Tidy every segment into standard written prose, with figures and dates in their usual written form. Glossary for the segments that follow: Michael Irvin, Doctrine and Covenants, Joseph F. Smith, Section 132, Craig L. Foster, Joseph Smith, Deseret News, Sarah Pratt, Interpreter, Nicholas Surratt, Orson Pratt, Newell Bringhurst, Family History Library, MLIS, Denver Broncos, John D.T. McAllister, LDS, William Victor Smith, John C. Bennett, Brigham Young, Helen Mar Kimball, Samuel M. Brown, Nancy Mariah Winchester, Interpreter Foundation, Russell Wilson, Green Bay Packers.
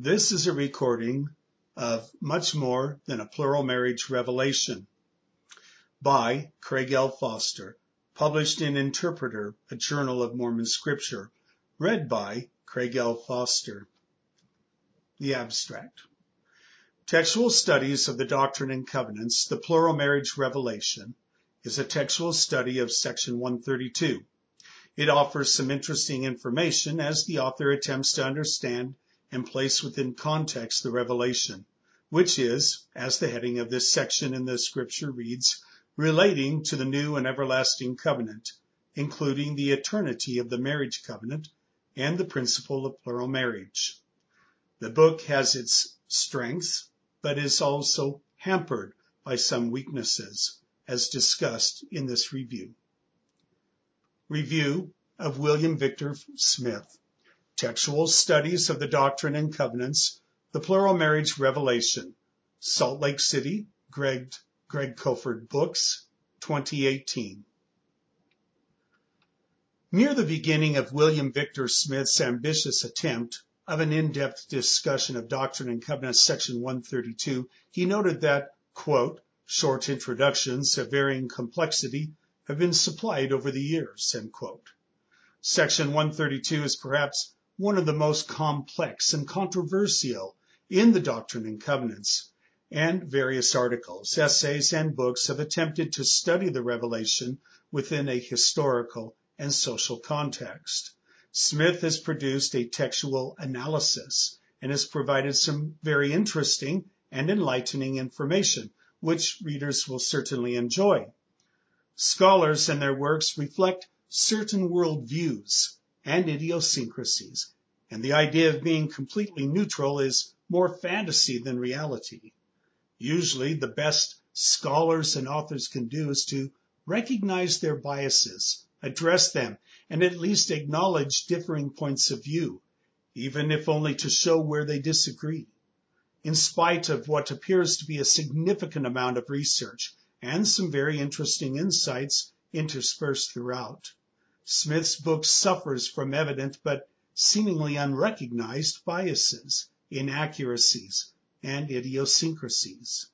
This is a recording of much more than a plural marriage revelation by Craig L. Foster, published in Interpreter, a Journal of Mormon Scripture, read by Craig L. Foster. The abstract. Textual Studies of the Doctrine and Covenants, the Plural Marriage Revelation, is a textual study of Section 132. It offers some interesting information as the author attempts to understand and place within context the revelation, which is, as the heading of this section in the scripture reads, relating to the new and everlasting covenant, including the eternity of the marriage covenant and the principle of plural marriage. The book has its strengths, but is also hampered by some weaknesses, as discussed in this review. Review of William Victor Smith, Textual Studies of the Doctrine and Covenants, the Plural Marriage Revelation, Salt Lake City, Greg Kofford Books, 2018. Near the beginning of William Victor Smith's ambitious attempt of an in-depth discussion of Doctrine and Covenants, Section 132, he noted that, quote, short introductions of varying complexity have been supplied over the years, end quote. Section 132 is perhaps one of the most complex and controversial in the Doctrine and Covenants, and various articles, essays, and books have attempted to study the revelation within a historical and social context. Smith has produced a textual analysis and has provided some very interesting and enlightening information, which readers will certainly enjoy. Scholars and their works reflect certain worldviews and idiosyncrasies, and the idea of being completely neutral is more fantasy than reality. Usually, the best scholars and authors can do is to recognize their biases, address them, and at least acknowledge differing points of view, even if only to show where they disagree. In spite of what appears to be a significant amount of research and some very interesting insights interspersed throughout, Smith's book suffers from evident but seemingly unrecognized biases, inaccuracies, and idiosyncrasies.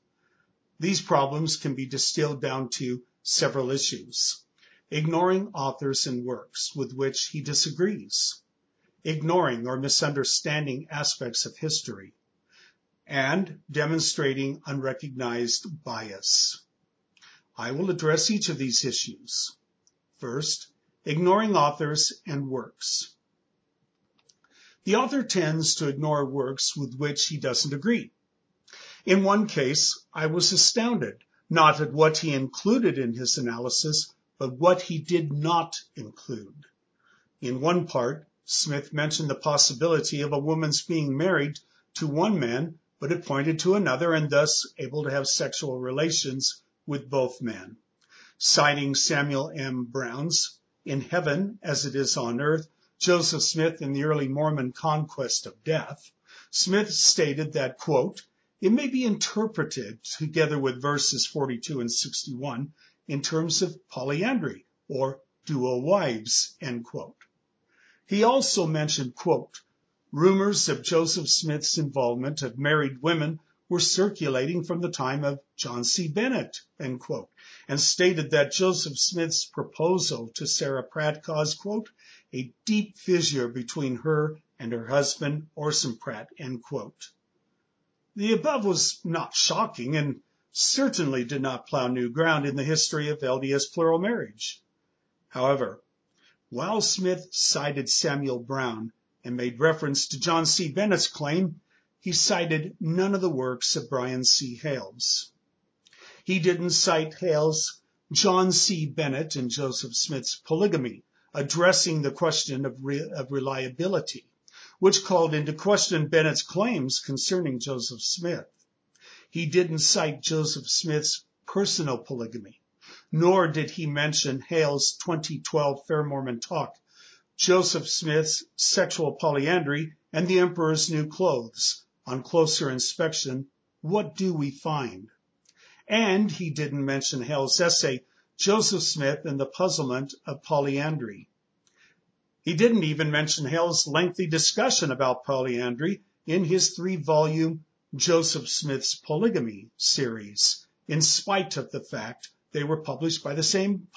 These problems can be distilled down to several issues. Ignoring authors and works with which he disagrees, ignoring or misunderstanding aspects of history, and demonstrating unrecognized bias. I will address each of these issues. First, ignoring authors and works. The author tends to ignore works with which he doesn't agree. In one case, I was astounded, not at what he included in his analysis, but what he did not include. In one part, Smith mentioned the possibility of a woman's being married to one man, but it pointed to another and thus able to have sexual relations with both men. Citing Samuel M. Brown's In Heaven as It Is on Earth, Joseph Smith in the Early Mormon Conquest of Death, Smith stated that, quote, it may be interpreted together with verses 42 and 61 in terms of polyandry, or dual wives, end quote. He also mentioned, quote, rumors of Joseph Smith's involvement of married women were circulating from the time of John C. Bennett, end quote, and stated that Joseph Smith's proposal to Sarah Pratt caused, quote, a deep fissure between her and her husband, Orson Pratt, end quote. The above was not shocking and certainly did not plow new ground in the history of LDS plural marriage. However, while Smith cited Samuel Brown and made reference to John C. Bennett's claim, he cited none of the works of Brian C. Hales. He didn't cite Hales, John C. Bennett, and Joseph Smith's polygamy, addressing the question of reliability, which called into question Bennett's claims concerning Joseph Smith. He didn't cite Joseph Smith's personal polygamy, nor did he mention Hale's 2012 Fair Mormon Talk, Joseph Smith's sexual polyandry, and the emperor's new clothes. On closer inspection, what do we find? And he didn't mention Hale's essay, Joseph Smith and the Puzzlement of Polyandry. He didn't even mention Hale's lengthy discussion about polyandry in his three-volume Joseph Smith's Polygamy series, in spite of the fact they were published by the same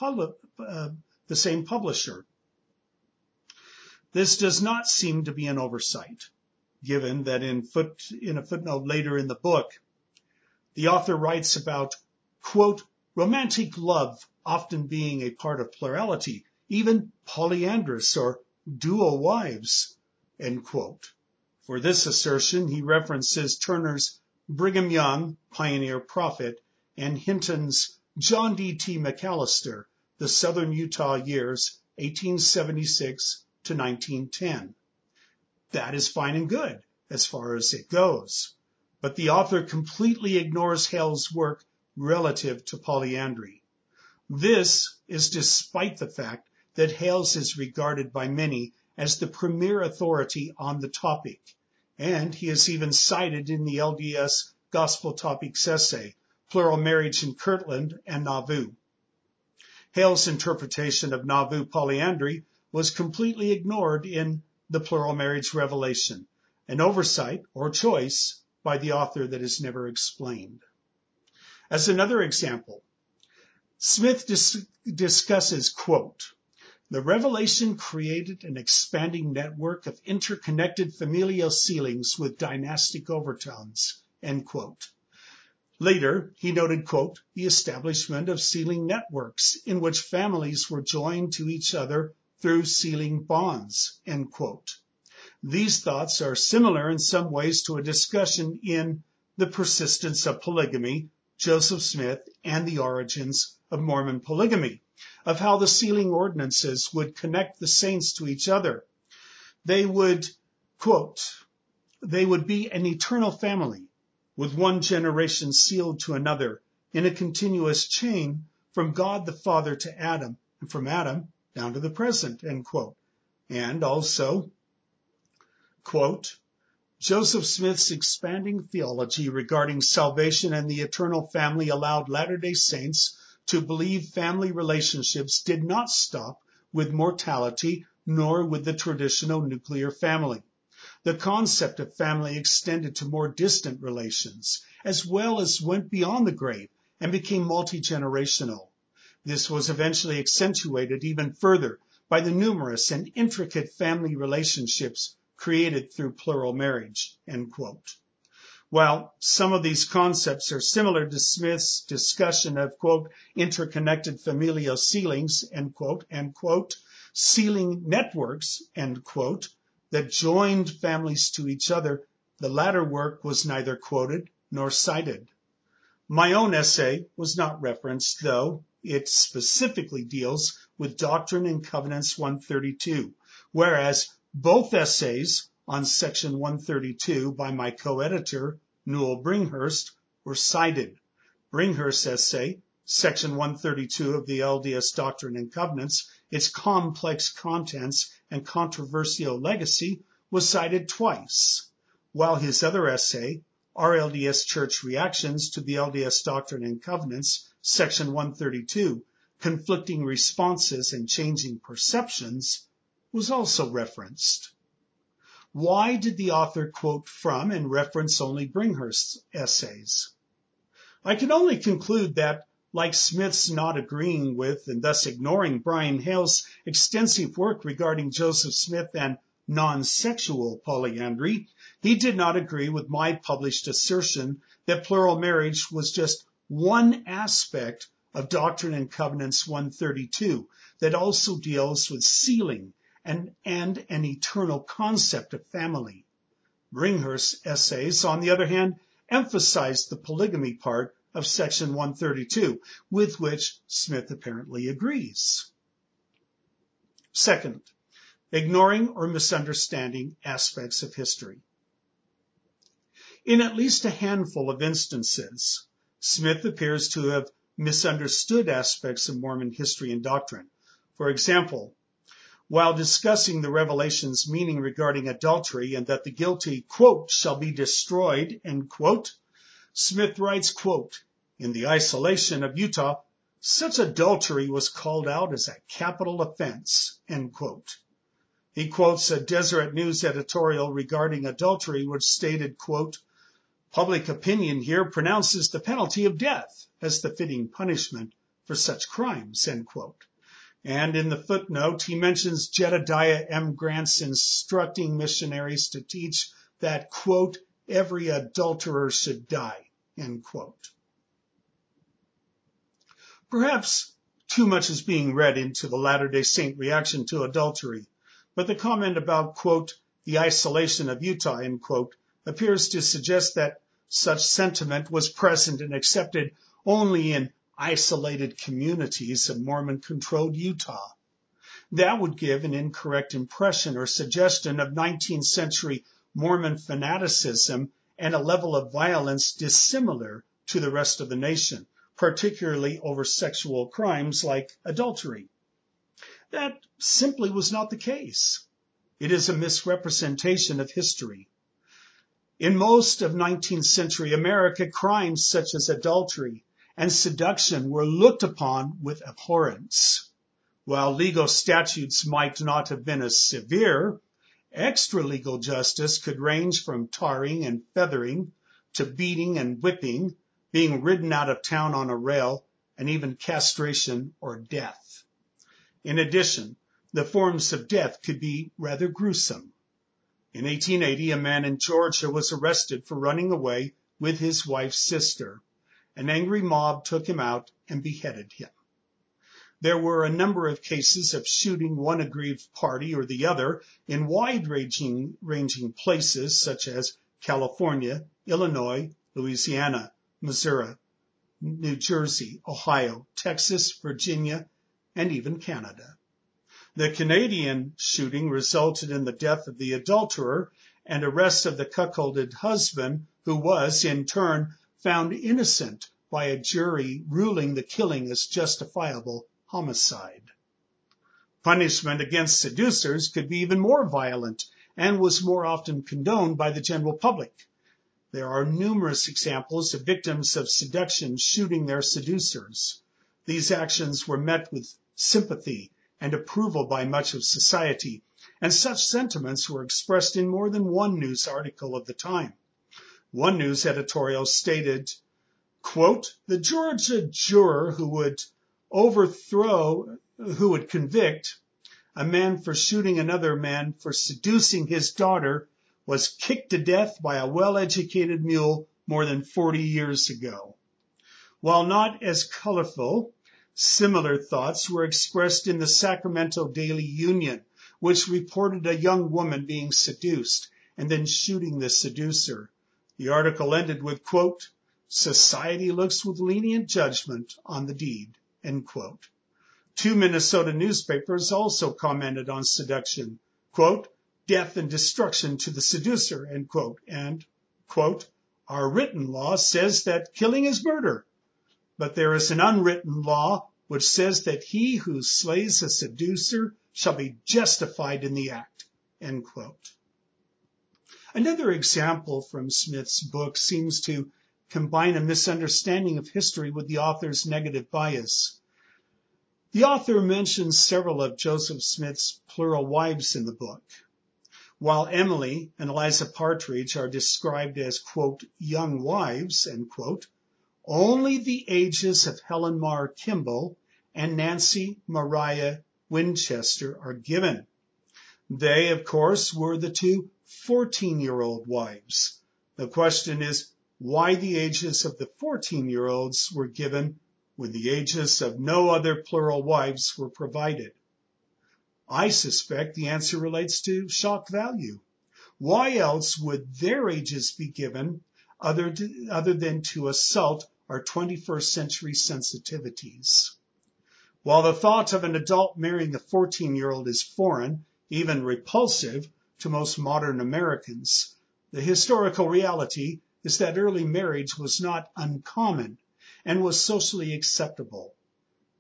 publisher. This does not seem to be an oversight, given that in a footnote later in the book, the author writes about, quote, romantic love often being a part of plurality, even polyandrous or dual wives, end quote. For this assertion, he references Turner's Brigham Young, Pioneer Prophet, and Hinton's John D.T. McAllister, The Southern Utah Years, 1876 to 1910. That is fine and good as far as it goes, but the author completely ignores Hale's work relative to polyandry. This is despite the fact that Hales is regarded by many as the premier authority on the topic, and he is even cited in the LDS Gospel Topics essay, Plural Marriage in Kirtland and Nauvoo. Hale's interpretation of Nauvoo polyandry was completely ignored in the Plural Marriage Revelation, an oversight or choice by the author that is never explained. As another example, Smith discusses, quote, the revelation created an expanding network of interconnected familial ceilings with dynastic overtones, end quote. Later, he noted, quote, the establishment of ceiling networks in which families were joined to each other through ceiling bonds, end quote. These thoughts are similar in some ways to a discussion in The Persistence of Polygamy, Joseph Smith and the Origins of Mormon Polygamy, of how the sealing ordinances would connect the saints to each other. They would, quote, they would be an eternal family, with one generation sealed to another in a continuous chain from God the Father to Adam, and from Adam down to the present, end quote. And also, quote, Joseph Smith's expanding theology regarding salvation and the eternal family allowed Latter-day Saints to believe family relationships did not stop with mortality nor with the traditional nuclear family. The concept of family extended to more distant relations, as well as went beyond the grave and became multi-generational. This was eventually accentuated even further by the numerous and intricate family relationships created through plural marriage, end quote. While some of these concepts are similar to Smith's discussion of, quote, interconnected familial ceilings, end quote, ceiling networks, end quote, that joined families to each other, the latter work was neither quoted nor cited. My own essay was not referenced, though it specifically deals with Doctrine and Covenants 132, whereas both essays on Section 132 by my co-editor, Newell Bringhurst, were cited. Bringhurst's essay, Section 132 of the LDS Doctrine and Covenants, its complex contents and controversial legacy, was cited twice, while his other essay, Our LDS Church Reactions to the LDS Doctrine and Covenants, Section 132, Conflicting Responses and Changing Perceptions, was also referenced. Why did the author quote from and reference only Bringhurst's essays? I can only conclude that, like Smith's not agreeing with and thus ignoring Brian Hale's extensive work regarding Joseph Smith and non-sexual polyandry, he did not agree with my published assertion that plural marriage was just one aspect of Doctrine and Covenants 132 that also deals with sealing and an eternal concept of family. Bringhurst's essays, on the other hand, emphasized the polygamy part of Section 132, with which Smith apparently agrees. Second, ignoring or misunderstanding aspects of history. In at least a handful of instances, Smith appears to have misunderstood aspects of Mormon history and doctrine. For example, while discussing the revelation's meaning regarding adultery and that the guilty, quote, shall be destroyed, end quote, Smith writes, quote, in the isolation of Utah, such adultery was called out as a capital offense, end quote. He quotes a Deseret News editorial regarding adultery, which stated, quote, "Public opinion here pronounces the penalty of death as the fitting punishment for such crimes," end quote. And in the footnote, he mentions Jedediah M. Grant's instructing missionaries to teach that, quote, "every adulterer should die," end quote. Perhaps too much is being read into the Latter-day Saint reaction to adultery, but the comment about, quote, "the isolation of Utah," end quote, appears to suggest that such sentiment was present and accepted only in isolated communities of Mormon-controlled Utah. That would give an incorrect impression or suggestion of 19th century Mormon fanaticism and a level of violence dissimilar to the rest of the nation, particularly over sexual crimes like adultery. That simply was not the case. It is a misrepresentation of history. In most of 19th century America, crimes such as adultery and seduction were looked upon with abhorrence. While legal statutes might not have been as severe, extra-legal justice could range from tarring and feathering to beating and whipping, being ridden out of town on a rail, and even castration or death. In addition, the forms of death could be rather gruesome. In 1880, a man in Georgia was arrested for running away with his wife's sister. An angry mob took him out and beheaded him. There were a number of cases of shooting one aggrieved party or the other in wide-ranging places such as California, Illinois, Louisiana, Missouri, New Jersey, Ohio, Texas, Virginia, and even Canada. The Canadian shooting resulted in the death of the adulterer and arrest of the cuckolded husband, who was, in turn, found innocent by a jury ruling the killing as justifiable homicide. Punishment against seducers could be even more violent and was more often condoned by the general public. There are numerous examples of victims of seduction shooting their seducers. These actions were met with sympathy and approval by much of society, and such sentiments were expressed in more than one news article of the time. One news editorial stated, quote, "The Georgia juror who would convict a man for shooting another man for seducing his daughter was kicked to death by a well-educated mule more than 40 years ago." While not as colorful, similar thoughts were expressed in the Sacramento Daily Union, which reported a young woman being seduced and then shooting the seducer. The article ended with, quote, "Society looks with lenient judgment on the deed," end quote. Two Minnesota newspapers also commented on seduction, quote, "Death and destruction to the seducer," end quote, and, quote, "Our written law says that killing is murder. But there is an unwritten law which says that he who slays a seducer shall be justified in the act," end quote. Another example from Smith's book seems to combine a misunderstanding of history with the author's negative bias. The author mentions several of Joseph Smith's plural wives in the book. While Emily and Eliza Partridge are described as, quote, "young wives," end quote, only the ages of Helen Mar Kimball and Nancy Mariah Winchester are given. They, of course, were the two 14-year-old wives. The question is why the ages of the 14-year-olds were given when the ages of no other plural wives were provided. I suspect the answer relates to shock value. Why else would their ages be given other than to assault our 21st century sensitivities? While the thought of an adult marrying a 14-year-old is foreign, even repulsive, to most modern Americans, the historical reality is that early marriage was not uncommon and was socially acceptable.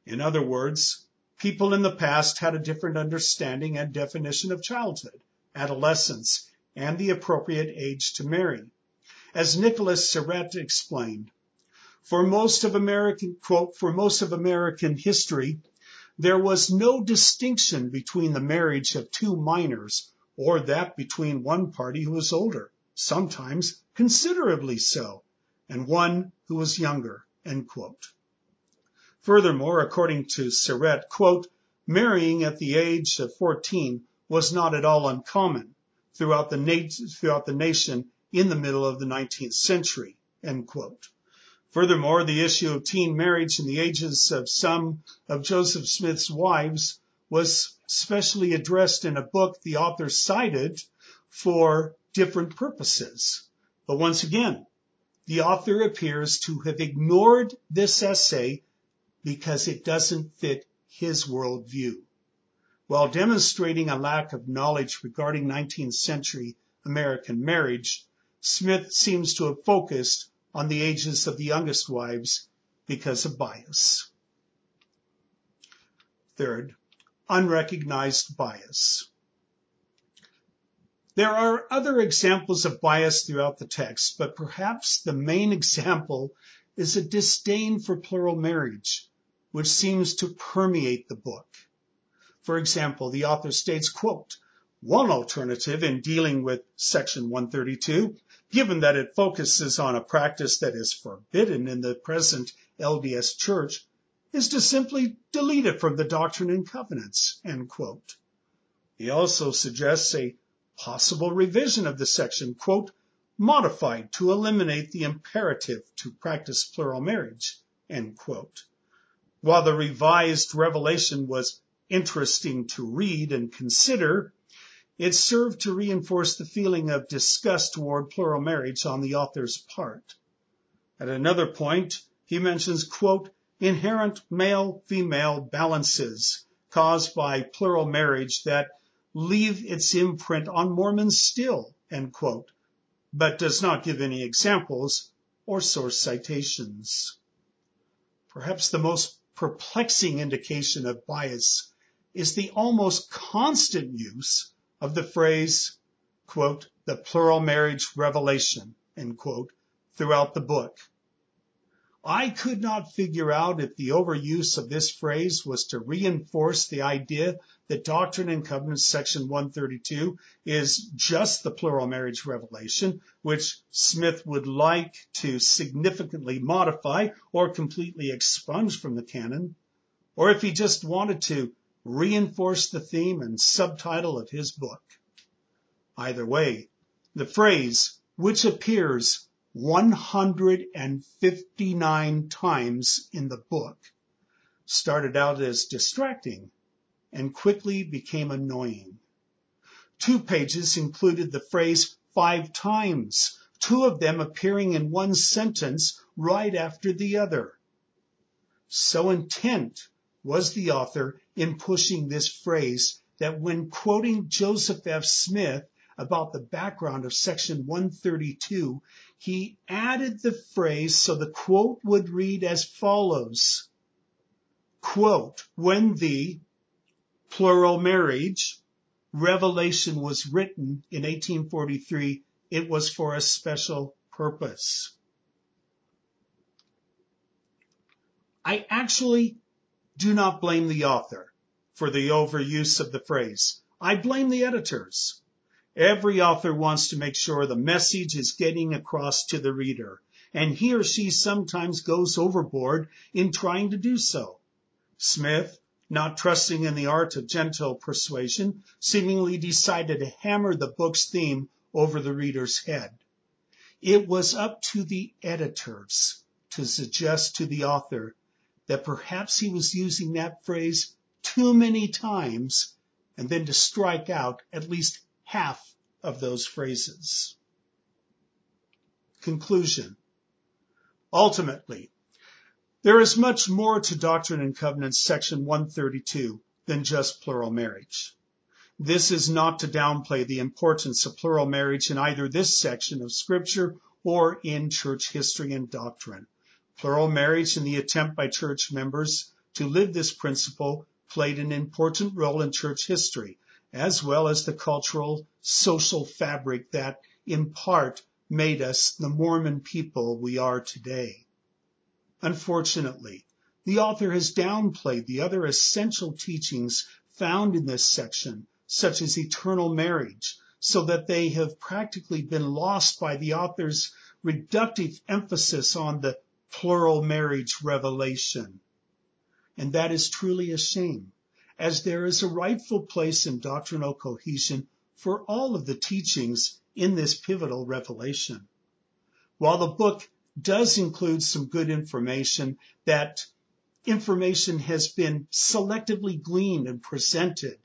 In other words, people in the past had a different understanding and definition of childhood, adolescence, and the appropriate age to marry. As Nicholas Surratt explained, for most of American history, There was no distinction between the marriage of two minors or that between one party who was older, sometimes considerably so, and one who was younger, end quote. Furthermore, according to Surratt, quote, marrying at the age of 14 was not at all uncommon throughout the nation in the middle of the 19th century, end quote. Furthermore, the issue of teen marriage and the ages of some of Joseph Smith's wives was specially addressed in a book the author cited for different purposes. But once again, the author appears to have ignored this essay because it doesn't fit his worldview. While demonstrating a lack of knowledge regarding 19th century American marriage, Smith seems to have focused on the ages of the youngest wives because of bias. Third, unrecognized bias. There are other examples of bias throughout the text, but perhaps the main example is a disdain for plural marriage, which seems to permeate the book. For example, the author states, quote, one alternative in dealing with Section 132, given that it focuses on a practice that is forbidden in the present LDS Church, is to simply delete it from the Doctrine and Covenants, end quote. He also suggests a possible revision of the section, quote, modified to eliminate the imperative to practice plural marriage, end quote. While the revised revelation was interesting to read and consider, it served to reinforce the feeling of disgust toward plural marriage on the author's part. At another point, he mentions, quote, inherent male-female balances caused by plural marriage that leave its imprint on Mormons still, end quote, but does not give any examples or source citations. Perhaps the most perplexing indication of bias is the almost constant use of the phrase, quote, the plural marriage revelation, end quote, throughout the book. I could not figure out if the overuse of this phrase was to reinforce the idea that Doctrine and Covenants Section 132 is just the plural marriage revelation, which Smith would like to significantly modify or completely expunge from the canon, or if he just wanted to reinforce the theme and subtitle of his book. Either way, the phrase, which appears 159 times in the book, started out as distracting and quickly became annoying. 2 pages included the phrase 5 times, 2 of them appearing in one sentence right after the other. So intent was the author in pushing this phrase that when quoting Joseph F. Smith about the background of Section 132, he added the phrase so the quote would read as follows, quote, when the plural marriage revelation was written in 1843, it was for a special purpose. I actually do not blame the author for the overuse of the phrase. I blame the editors. Every author wants to make sure the message is getting across to the reader, and he or she sometimes goes overboard in trying to do so. Smith, not trusting in the art of gentle persuasion, seemingly decided to hammer the book's theme over the reader's head. It was up to the editors to suggest to the author that perhaps he was using that phrase too many times, and then to strike out at least half of those phrases. Conclusion. Ultimately, there is much more to Doctrine and Covenants Section 132 than just plural marriage. This is not to downplay the importance of plural marriage in either this section of Scripture or in church history and doctrine. Plural marriage and the attempt by church members to live this principle played an important role in church history, as well as the cultural, social fabric that, in part, made us the Mormon people we are today. Unfortunately, the author has downplayed the other essential teachings found in this section, such as eternal marriage, so that they have practically been lost by the author's reductive emphasis on the plural marriage revelation. And that is truly a shame, as there is a rightful place in doctrinal cohesion for all of the teachings in this pivotal revelation. While the book does include some good information, that information has been selectively gleaned and presented,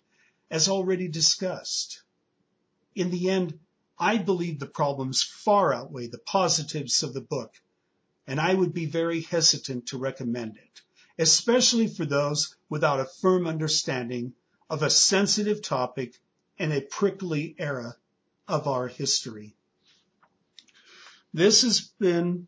as already discussed. In the end, I believe the problems far outweigh the positives of the book, and I would be very hesitant to recommend it, especially for those without a firm understanding of a sensitive topic and a prickly era of our history. This has been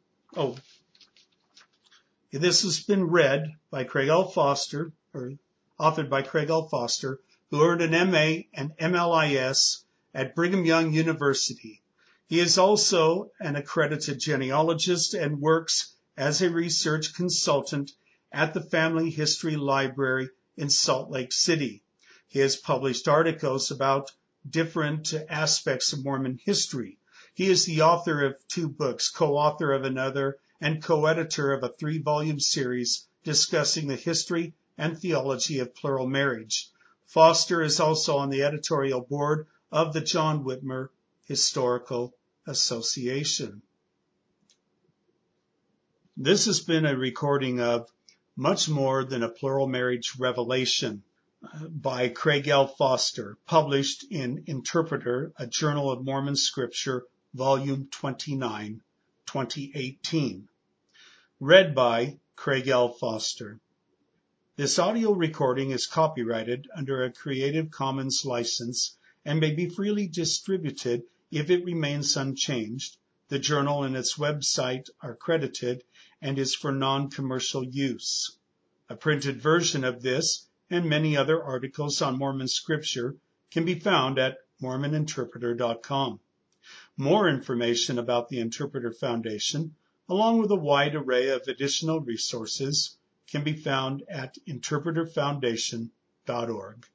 read by Craig L. Foster, or authored by Craig L. Foster, who earned an MA and MLIS at Brigham Young University. He is also an accredited genealogist and works as a research consultant at the Family History Library in Salt Lake City. He has published articles about different aspects of Mormon history. He is the author of 2 books, co-author of another, and co-editor of a 3-volume series discussing the history and theology of plural marriage. Foster is also on the editorial board of the John Whitmer Historical Association. This has been a recording of Much More Than a Plural Marriage Revelation by Craig L. Foster, published in Interpreter, a Journal of Mormon Scripture, Volume 29, 2018. Read by Craig L. Foster. This audio recording is copyrighted under a Creative Commons license and may be freely distributed if it remains unchanged. The journal and its website are credited and is for non-commercial use. A printed version of this and many other articles on Mormon scripture can be found at mormoninterpreter.com. More information about the Interpreter Foundation, along with a wide array of additional resources, can be found at interpreterfoundation.org.